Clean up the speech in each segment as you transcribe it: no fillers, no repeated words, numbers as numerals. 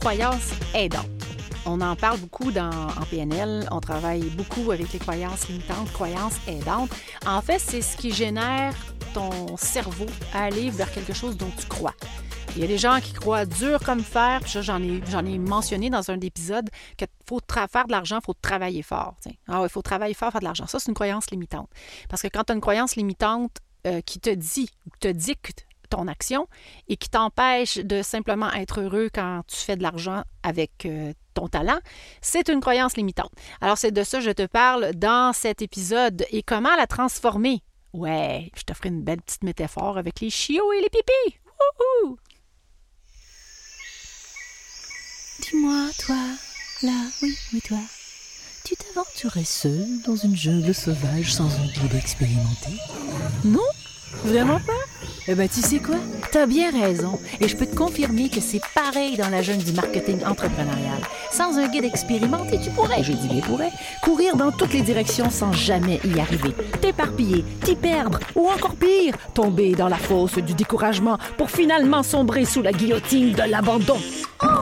croyances aidantes. On en parle beaucoup en PNL, on travaille beaucoup avec les croyances limitantes, croyances aidantes. En fait, c'est ce qui génère ton cerveau à aller vers quelque chose dont tu crois. Il y a des gens qui croient dur comme fer, puis ça, j'en ai mentionné dans un épisode que faut faire de l'argent, il faut travailler fort. Ah ouais, il faut travailler fort, faire de l'argent. Ça, c'est une croyance limitante. Parce que quand tu as une croyance limitante qui te dit ou te dicte ton action et qui t'empêche de simplement être heureux quand tu fais de l'argent avec ton talent, c'est une croyance limitante. Alors, c'est de ça que je te parle dans cet épisode et comment la transformer. Ouais, je t'offre une belle petite métaphore avec les chiots et les pipis. Wouhou! Dis-moi, toi, là, oui, toi, tu t'aventurais seul dans une jungle sauvage sans un guide expérimenté? Non? Vraiment pas? Eh ben, tu sais quoi? T'as bien raison. Et je peux te confirmer que c'est pareil dans la jungle du marketing entrepreneurial. Sans un guide expérimenté, tu pourrais, je dis bien pourrais, courir dans toutes les directions sans jamais y arriver, t'éparpiller, t'y perdre, ou encore pire, tomber dans la fosse du découragement pour finalement sombrer sous la guillotine de l'abandon.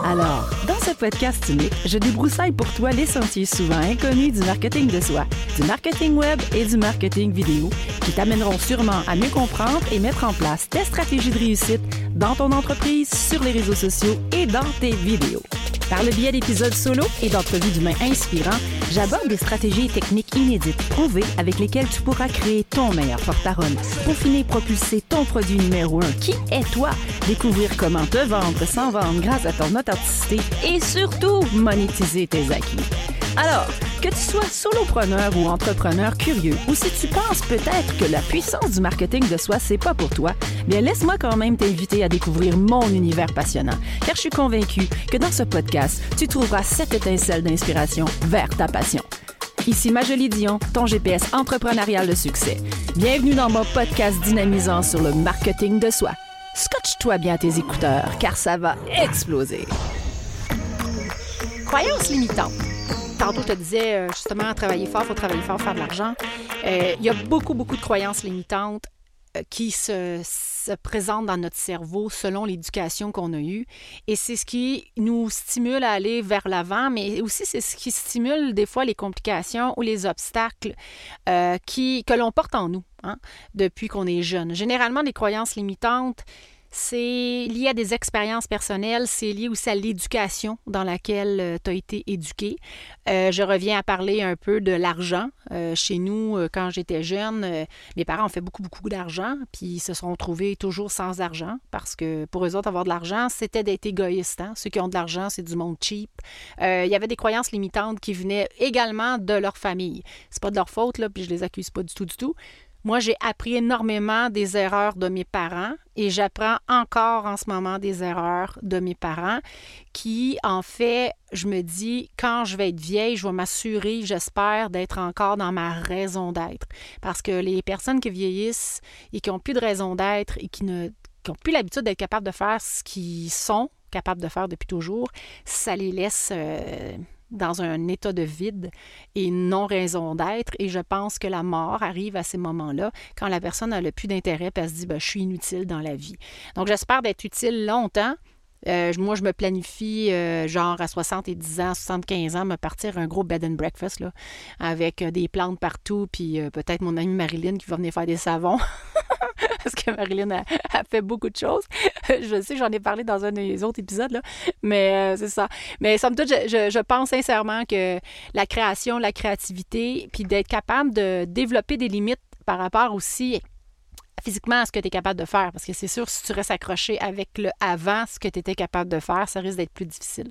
Alors, dans ce podcast unique, je débroussaille pour toi les sentiers souvent inconnus du marketing de soi, du marketing web et du marketing vidéo qui t'amèneront sûrement à mieux comprendre et mettre en place tes stratégies de réussite dans ton entreprise, sur les réseaux sociaux et dans tes vidéos. Par le biais d'épisodes solo et d'entrevues d'humains inspirants, j'aborde des stratégies et techniques inédites, prouvées, avec lesquelles tu pourras créer ton meilleur porte-parole, peaufiner et propulser ton produit numéro 1, qui est toi, découvrir comment te vendre sans vendre grâce à ton authenticité et surtout monétiser tes acquis. Alors, que tu sois solopreneur ou entrepreneur curieux, ou si tu penses peut-être que la puissance du marketing de soi, c'est pas pour toi, bien laisse-moi quand même t'inviter à découvrir mon univers passionnant, car je suis convaincue que dans ce podcast, tu trouveras cette étincelle d'inspiration vers ta passion. Ici Majolie Dion, ton GPS entrepreneurial de succès. Bienvenue dans mon podcast dynamisant sur le marketing de soi. Scotche-toi bien tes écouteurs, car ça va exploser. Croyances limitantes. Tantôt, je te disais, justement, travailler fort, il faut travailler fort, faire de l'argent. Il y a beaucoup, beaucoup de croyances limitantes qui se présentent dans notre cerveau selon l'éducation qu'on a eue. Et c'est ce qui nous stimule à aller vers l'avant, mais aussi c'est ce qui stimule des fois les complications ou les obstacles que l'on porte en nous depuis qu'on est jeune. Généralement, les croyances limitantes, c'est lié à des expériences personnelles, c'est lié aussi à l'éducation dans laquelle tu as été éduqué. Je reviens à parler un peu de l'argent. Chez nous, quand j'étais jeune, mes parents ont fait beaucoup, beaucoup d'argent, puis ils se sont retrouvés toujours sans argent parce que pour eux autres, avoir de l'argent, c'était d'être égoïste. Ceux qui ont de l'argent, c'est du monde cheap. Il y avait des croyances limitantes qui venaient également de leur famille. C'est pas de leur faute, là, puis je les accuse pas du tout, du tout. Moi, j'ai appris énormément des erreurs de mes parents et j'apprends encore en ce moment des erreurs de mes parents qui, en fait, je me dis, quand je vais être vieille, je vais m'assurer, j'espère, d'être encore dans ma raison d'être. Parce que les personnes qui vieillissent et qui n'ont plus de raison d'être et qui n'ont plus l'habitude d'être capables de faire ce qu'ils sont capables de faire depuis toujours, ça les laisse... dans un état de vide et non raison d'être. Et je pense que la mort arrive à ces moments-là quand la personne n'a plus d'intérêt et elle se dit « je suis inutile dans la vie ». Donc, j'espère d'être utile longtemps. Moi, je me planifie genre à 70 ans, 75 ans, me partir un gros bed and breakfast là, avec des plantes partout puis peut-être mon amie Marilyn qui va venir faire des savons. Parce que Marilyn a fait beaucoup de choses. Je sais, j'en ai parlé dans un des autres épisodes, là, mais c'est ça. Mais somme toute, je pense sincèrement que la création, la créativité, puis d'être capable de développer des limites par rapport aussi physiquement à ce que tu es capable de faire. Parce que c'est sûr, si tu restes accroché avec le avant, ce que tu étais capable de faire, ça risque d'être plus difficile.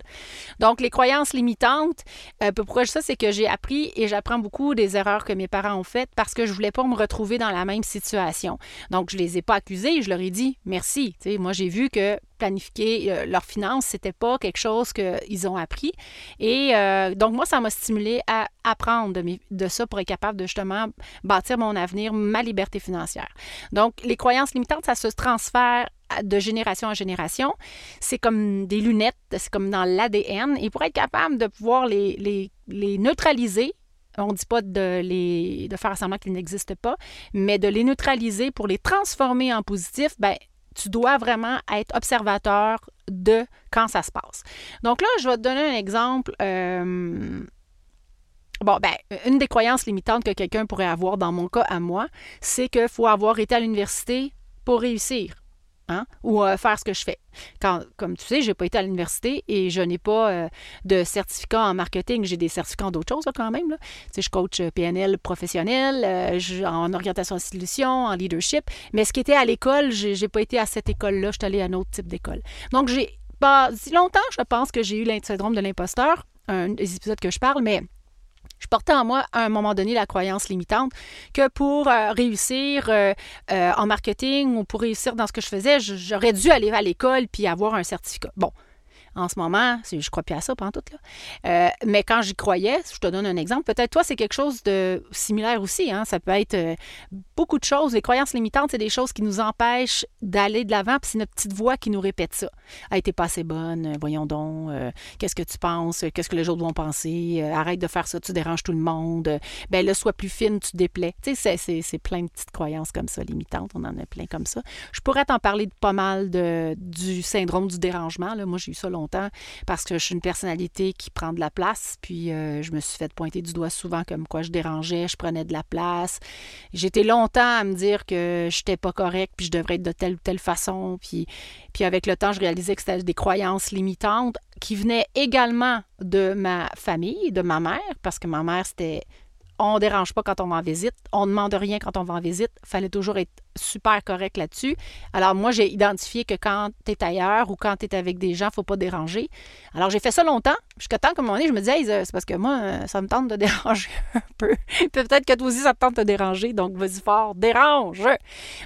Donc, les croyances limitantes, pourquoi ça, c'est que j'ai appris et j'apprends beaucoup des erreurs que mes parents ont faites parce que je voulais pas me retrouver dans la même situation. Donc, je les ai pas accusés, je leur ai dit merci. Tu sais, moi, j'ai vu que planifier leurs finances, c'était pas quelque chose qu'ils ont appris. Et donc, moi, ça m'a stimulée à apprendre de ça pour être capable de justement bâtir mon avenir, ma liberté financière. Donc, les croyances limitantes, ça se transfère de génération en génération. C'est comme des lunettes, c'est comme dans l'ADN. Et pour être capable de pouvoir les neutraliser, on ne dit pas de faire semblant qu'ils n'existent pas, mais de les neutraliser pour les transformer en positif, bien, Tu dois vraiment être observateur de quand ça se passe. Donc là, je vais te donner un exemple. Une des croyances limitantes que quelqu'un pourrait avoir, dans mon cas à moi, c'est qu'il faut avoir été à l'université pour réussir. Hein? Ou faire ce que je fais. Comme tu sais, je n'ai pas été à l'université et je n'ai pas de certificat en marketing. J'ai des certificats d'autres choses là, quand même. Là. Tu sais, je coach PNL professionnel, en orientation à solution, en leadership. Mais ce qui était à l'école, je n'ai pas été à cette école-là. Je suis allée à un autre type d'école. Donc, j'ai pas si longtemps, je pense que j'ai eu le syndrome de l'imposteur, un des épisodes que je parle, mais je portais en moi, à un moment donné, la croyance limitante que pour réussir en marketing ou pour réussir dans ce que je faisais, j'aurais dû aller à l'école puis avoir un certificat. Bon, en ce moment, je ne crois plus à ça pantoute, là. Mais quand j'y croyais, je te donne un exemple, peut-être toi, c'est quelque chose de similaire aussi. Hein? Ça peut être beaucoup de choses. Les croyances limitantes, c'est des choses qui nous empêchent d'aller de l'avant puis c'est notre petite voix qui nous répète ça. « Hey, t'es pas assez bonne, voyons donc, qu'est-ce que tu penses, qu'est-ce que les autres vont penser, arrête de faire ça, tu déranges tout le monde, ben là, sois plus fine, tu déplais. » Tu sais, c'est plein de petites croyances comme ça, limitantes, on en a plein comme ça. Je pourrais t'en parler de pas mal du syndrome du dérangement, là. Moi, j'ai eu ça longtemps parce que je suis une personnalité qui prend de la place, puis je me suis fait pointer du doigt souvent comme quoi je dérangeais, je prenais de la place. J'étais longtemps à me dire que je n'étais pas correcte, puis je devrais être de telle ou telle façon, puis avec le temps, je réalisais que c'était des croyances limitantes qui venaient également de ma famille, de ma mère, parce que ma mère, c'était « on ne dérange pas quand on va en visite, on ne demande rien quand on va en visite », il fallait toujours être super correct là-dessus. Alors moi, j'ai identifié que quand tu es ailleurs ou quand tu es avec des gens, il ne faut pas déranger. Alors j'ai fait ça longtemps, jusqu'à temps qu'à un moment donné, je me disais hey, « c'est parce que moi, ça me tente de déranger un peu. » Peut-être que toi aussi, ça te tente de déranger, donc vas-y fort, dérange!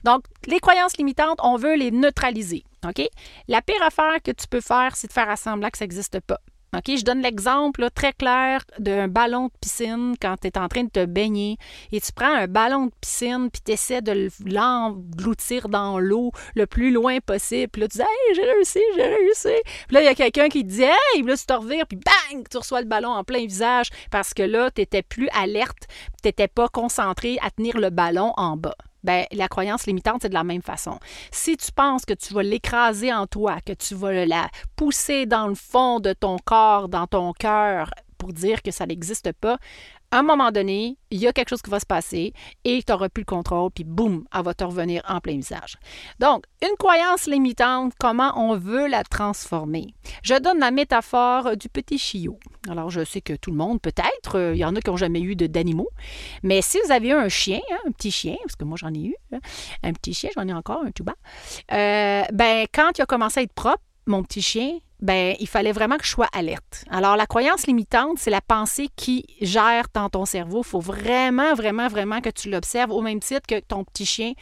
Donc les croyances limitantes, on veut les neutraliser. OK? La pire affaire que tu peux faire, c'est de faire à semblant que ça n'existe pas. OK, je donne l'exemple là, très clair d'un ballon de piscine quand tu es en train de te baigner et tu prends un ballon de piscine puis tu essaies de l'engloutir dans l'eau le plus loin possible. Puis là, tu dis « Hey, j'ai réussi! » Puis là, il y a quelqu'un qui te dit « Hey! » Puis là, tu te revires puis bang! Tu reçois le ballon en plein visage parce que là, tu n'étais plus alerte, tu n'étais pas concentré à tenir le ballon en bas. Bien, la croyance limitante, c'est de la même façon. Si tu penses que tu vas l'écraser en toi, que tu vas la pousser dans le fond de ton corps, dans ton cœur, pour dire que ça n'existe pas, à un moment donné, il y a quelque chose qui va se passer et tu n'auras plus le contrôle, puis boum, elle va te revenir en plein visage. Donc, une croyance limitante, comment on veut la transformer? Je donne la métaphore du petit chiot. Alors, je sais que tout le monde, peut-être, il y en a qui n'ont jamais eu d'animaux, mais si vous avez eu un chien, hein, un petit chien, parce que moi j'en ai eu, hein, un petit chien, j'en ai encore un tout bas, quand il a commencé à être propre, mon petit chien, il fallait vraiment que je sois alerte. Alors, la croyance limitante, c'est la pensée qui gère dans ton cerveau. Il faut vraiment, vraiment, vraiment que tu l'observes au même titre que ton petit chien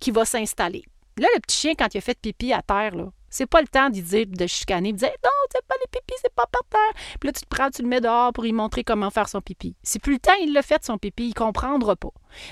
qui va s'installer. Là, le petit chien, quand il a fait pipi à terre, là, c'est pas le temps d'y dire, de chicaner, de dire « Non, c'est pas les pipis, c'est pas par terre! » Puis là, tu te prends, tu le mets dehors pour lui montrer comment faire son pipi. Si plus le temps il l'a fait, son pipi, il ne comprendra pas.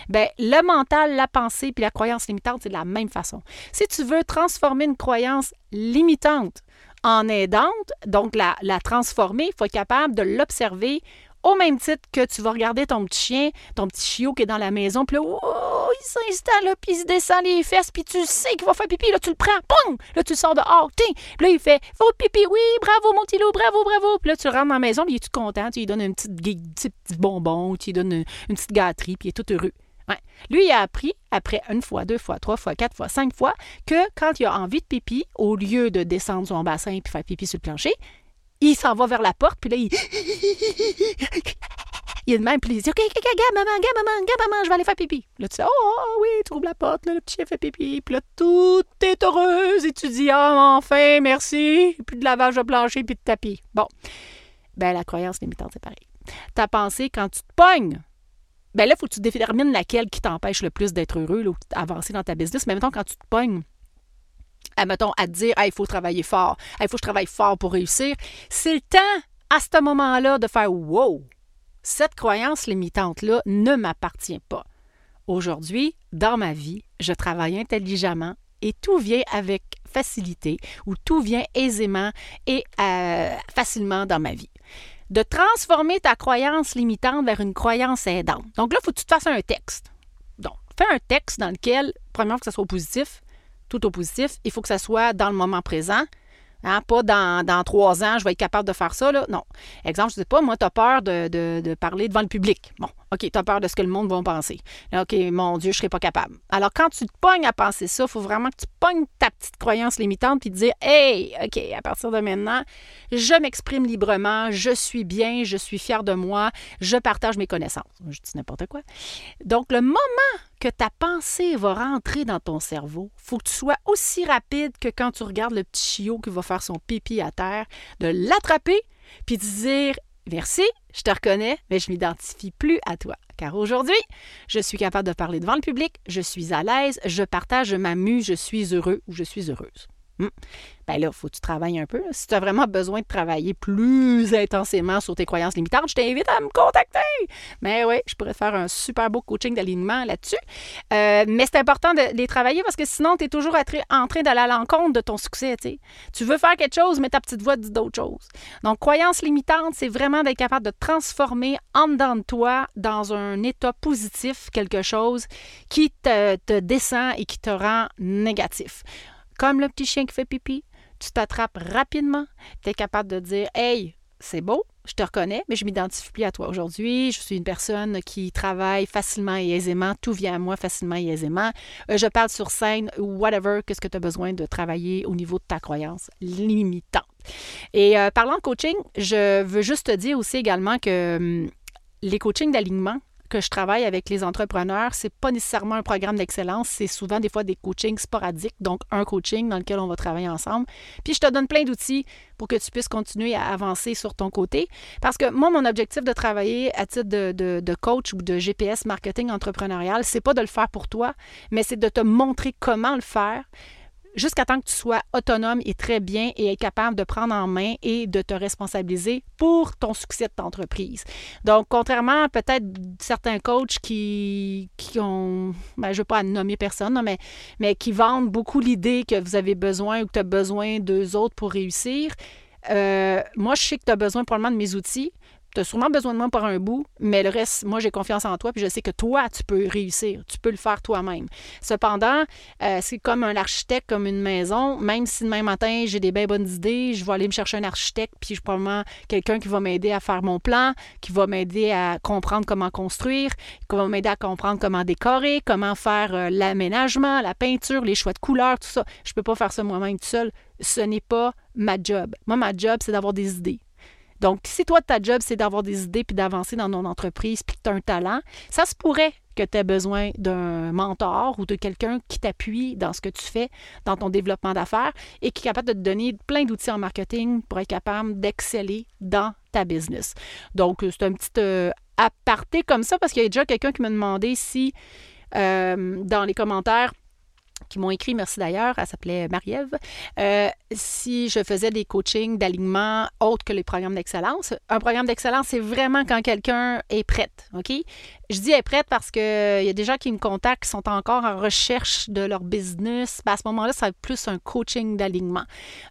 Bien, le mental, la pensée puis la croyance limitante, c'est de la même façon. Si tu veux transformer une croyance limitante en aidante, donc la transformer, il faut être capable de l'observer au même titre que tu vas regarder ton petit chien, ton petit chiot qui est dans la maison, puis là, oh, il s'installe, là, puis il se descend les fesses, puis tu sais qu'il va faire pipi, là, tu le prends, pong! Là, tu le sors dehors, ting! Puis là, il fait, oh, pipi, oui, bravo, mon petit loup, bravo, bravo! Puis là, tu le rentres dans la maison, puis il est tout content, tu lui donnes un petit bonbon, tu lui donnes une petite gâterie, puis il est tout heureux. Ouais. Lui, il a appris, après 1 fois, 2 fois, 3 fois, 4 fois, 5 fois, que quand il a envie de pipi, au lieu de descendre son bassin puis faire pipi sur le plancher, il s'en va vers la porte, puis là, il est de même, puis il dit « OK, maman, je vais aller faire pipi. » Là, tu dis « Oh, oui, tu ouvres la porte, là, le petit chien fait pipi. » Puis là, tout est heureuse, et tu dis « Ah, enfin, merci, plus de lavage de plancher, puis de tapis. » Bon, la croyance limitante, c'est pareil. Ta pensée, quand tu te pognes, là, il faut que tu détermines laquelle qui t'empêche le plus d'être heureux, là, ou d'avancer dans ta business. Mais mettons, quand tu te pognes, à te dire, il faut travailler fort, il faut que je travaille fort pour réussir, c'est le temps, à ce moment-là, de faire « wow, cette croyance limitante-là ne m'appartient pas. Aujourd'hui, dans ma vie, je travaille intelligemment et tout vient avec facilité ou tout vient aisément et facilement dans ma vie. » De transformer ta croyance limitante vers une croyance aidante. Donc là, il faut que tu te fasses un texte. Donc, fais un texte dans lequel, premièrement, que ce soit positif, tout au positif. Il faut que ça soit dans le moment présent. Hein, pas dans 3 ans, je vais être capable de faire ça. Là. Non. Exemple, je ne sais pas, moi, tu as peur de parler devant le public. Bon, OK, tu as peur de ce que le monde va penser. OK, mon Dieu, je ne serai pas capable. Alors, quand tu te pognes à penser ça, il faut vraiment que tu pognes ta petite croyance limitante puis te dire, hey, OK, à partir de maintenant, je m'exprime librement, je suis bien, je suis fière de moi, je partage mes connaissances. Je dis n'importe quoi. Donc, le moment que ta pensée va rentrer dans ton cerveau, il faut que tu sois aussi rapide que quand tu regardes le petit chiot qui va faire son pipi à terre, de l'attraper puis de dire « Merci, je te reconnais, mais je ne m'identifie plus à toi. Car aujourd'hui, je suis capable de parler devant le public, je suis à l'aise, je partage, je m'amuse, je suis heureux ou je suis heureuse. » Bien là, il faut que tu travailles un peu. Si tu as vraiment besoin de travailler plus intensément sur tes croyances limitantes, je t'invite à me contacter. Mais oui, je pourrais te faire un super beau coaching d'alignement là-dessus. Mais c'est important de les travailler parce que sinon, tu es toujours en train d'aller à l'encontre de ton succès. T'sais. Tu veux faire quelque chose, mais ta petite voix te dit d'autres choses. Donc, croyances limitantes, c'est vraiment d'être capable de transformer en dedans de toi dans un état positif, quelque chose qui te descend et qui te rend négatif. Comme le petit chien qui fait pipi, tu t'attrapes rapidement, tu es capable de dire « Hey, c'est beau, je te reconnais, mais je ne m'identifie plus à toi aujourd'hui. Je suis une personne qui travaille facilement et aisément. Tout vient à moi facilement et aisément. Je parle sur scène ou whatever. Qu'est-ce que tu as besoin de travailler au niveau de ta croyance limitante? » Et parlant de coaching, je veux juste te dire aussi également que les coachings d'alignement, que je travaille avec les entrepreneurs, c'est pas nécessairement un programme d'excellence, c'est souvent des fois des coachings sporadiques, donc un coaching dans lequel on va travailler ensemble. Puis je te donne plein d'outils pour que tu puisses continuer à avancer sur ton côté. Parce que moi, mon objectif de travailler à titre de coach ou de GPS marketing entrepreneurial, c'est pas de le faire pour toi, mais c'est de te montrer comment le faire jusqu'à temps que tu sois autonome et très bien et capable de prendre en main et de te responsabiliser pour ton succès de ton entreprise. Donc, contrairement à peut-être certains coachs qui ont, je ne veux pas nommer personne, mais qui vendent beaucoup l'idée que vous avez besoin ou que tu as besoin d'eux autres pour réussir, moi, je sais que tu as besoin probablement de mes outils. Tu as sûrement besoin de moi pour un bout, mais le reste, moi, j'ai confiance en toi, puis je sais que toi, tu peux réussir. Tu peux le faire toi-même. Cependant, c'est comme un architecte, comme une maison. Même si demain matin, j'ai des bien bonnes idées, je vais aller me chercher un architecte, puis je probablement quelqu'un qui va m'aider à faire mon plan, qui va m'aider à comprendre comment construire, qui va m'aider à comprendre comment décorer, comment faire l'aménagement, la peinture, les choix de couleurs, tout ça. Je ne peux pas faire ça moi-même tout seul. Ce n'est pas ma job. Moi, ma job, c'est d'avoir des idées. Donc, si toi, ta job, c'est d'avoir des idées puis d'avancer dans ton entreprise puis que tu as un talent, ça se pourrait que tu aies besoin d'un mentor ou de quelqu'un qui t'appuie dans ce que tu fais, dans ton développement d'affaires et qui est capable de te donner plein d'outils en marketing pour être capable d'exceller dans ta business. Donc, c'est un petit aparté comme ça parce qu'il y a déjà quelqu'un qui m'a demandé si, dans les commentaires, qui m'ont écrit, merci d'ailleurs, elle s'appelait Marie-Ève, si je faisais des coachings d'alignement autres que les programmes d'excellence. Un programme d'excellence, c'est vraiment quand quelqu'un est prête, OK? Je dis est prête parce qu'il y a des gens qui me contactent, qui sont encore en recherche de leur business. Ben, à ce moment-là, ça va être plus un coaching d'alignement.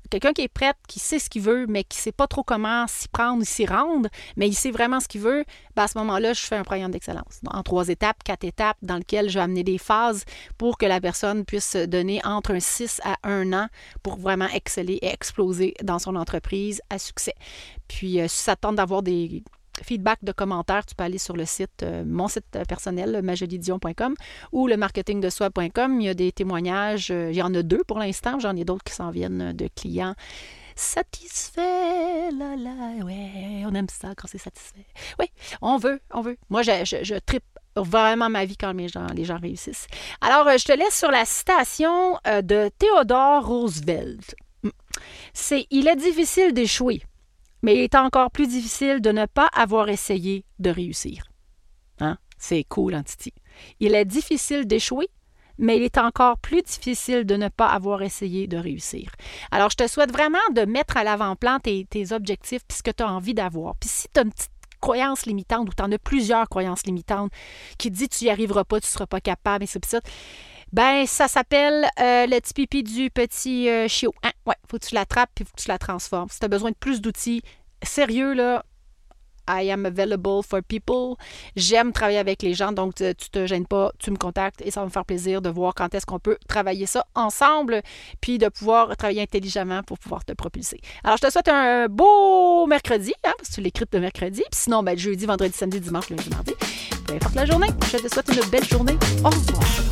Quelqu'un qui est prête, qui sait ce qu'il veut, mais qui ne sait pas trop comment s'y prendre ou s'y rendre, mais il sait vraiment ce qu'il veut, ben, à ce moment-là, je fais un programme d'excellence en 3 étapes, 4 étapes, dans lequel je vais amener des phases pour que la personne puisse se donner entre un 6 à 1 an pour vraiment exceller et exploser dans son entreprise à succès. Puis, si ça tente d'avoir des feedbacks de commentaires, tu peux aller sur le site, mon site personnel, majoliedion.com ou le marketingdesoi.com. Il y a des témoignages, il y en a 2 pour l'instant, j'en ai d'autres qui s'en viennent de clients satisfaits. Là, là, ouais, on aime ça quand c'est satisfait. Oui, on veut. Moi, je trippe vraiment ma vie quand les gens réussissent. Alors, je te laisse sur la citation de Théodore Roosevelt. C'est « Il est difficile d'échouer, mais il est encore plus difficile de ne pas avoir essayé de réussir. » Hein? C'est cool, hein, Titi? « Il est difficile d'échouer, mais il est encore plus difficile de ne pas avoir essayé de réussir. » Alors, je te souhaite vraiment de mettre à l'avant-plan tes objectifs puis ce que tu as envie d'avoir. Puis si tu as une petite croyances limitantes, ou tu en as plusieurs croyances limitantes qui te disent tu n'y arriveras pas, tu ne seras pas capable, etc. Ben ça s'appelle le petit pipi du petit chiot. Hein? Ouais, faut que tu l'attrapes puis faut que tu la transformes. Si tu as besoin de plus d'outils sérieux, là, I am available for people. J'aime travailler avec les gens, donc tu ne te gênes pas, tu me contactes et ça va me faire plaisir de voir quand est-ce qu'on peut travailler ça ensemble, puis de pouvoir travailler intelligemment pour pouvoir te propulser. Alors, je te souhaite un beau mercredi, hein, parce que tu l'écris le mercredi, puis sinon, ben, jeudi, vendredi, samedi, dimanche, lundi, mardi, peu importe la journée. Je te souhaite une belle journée. Au revoir.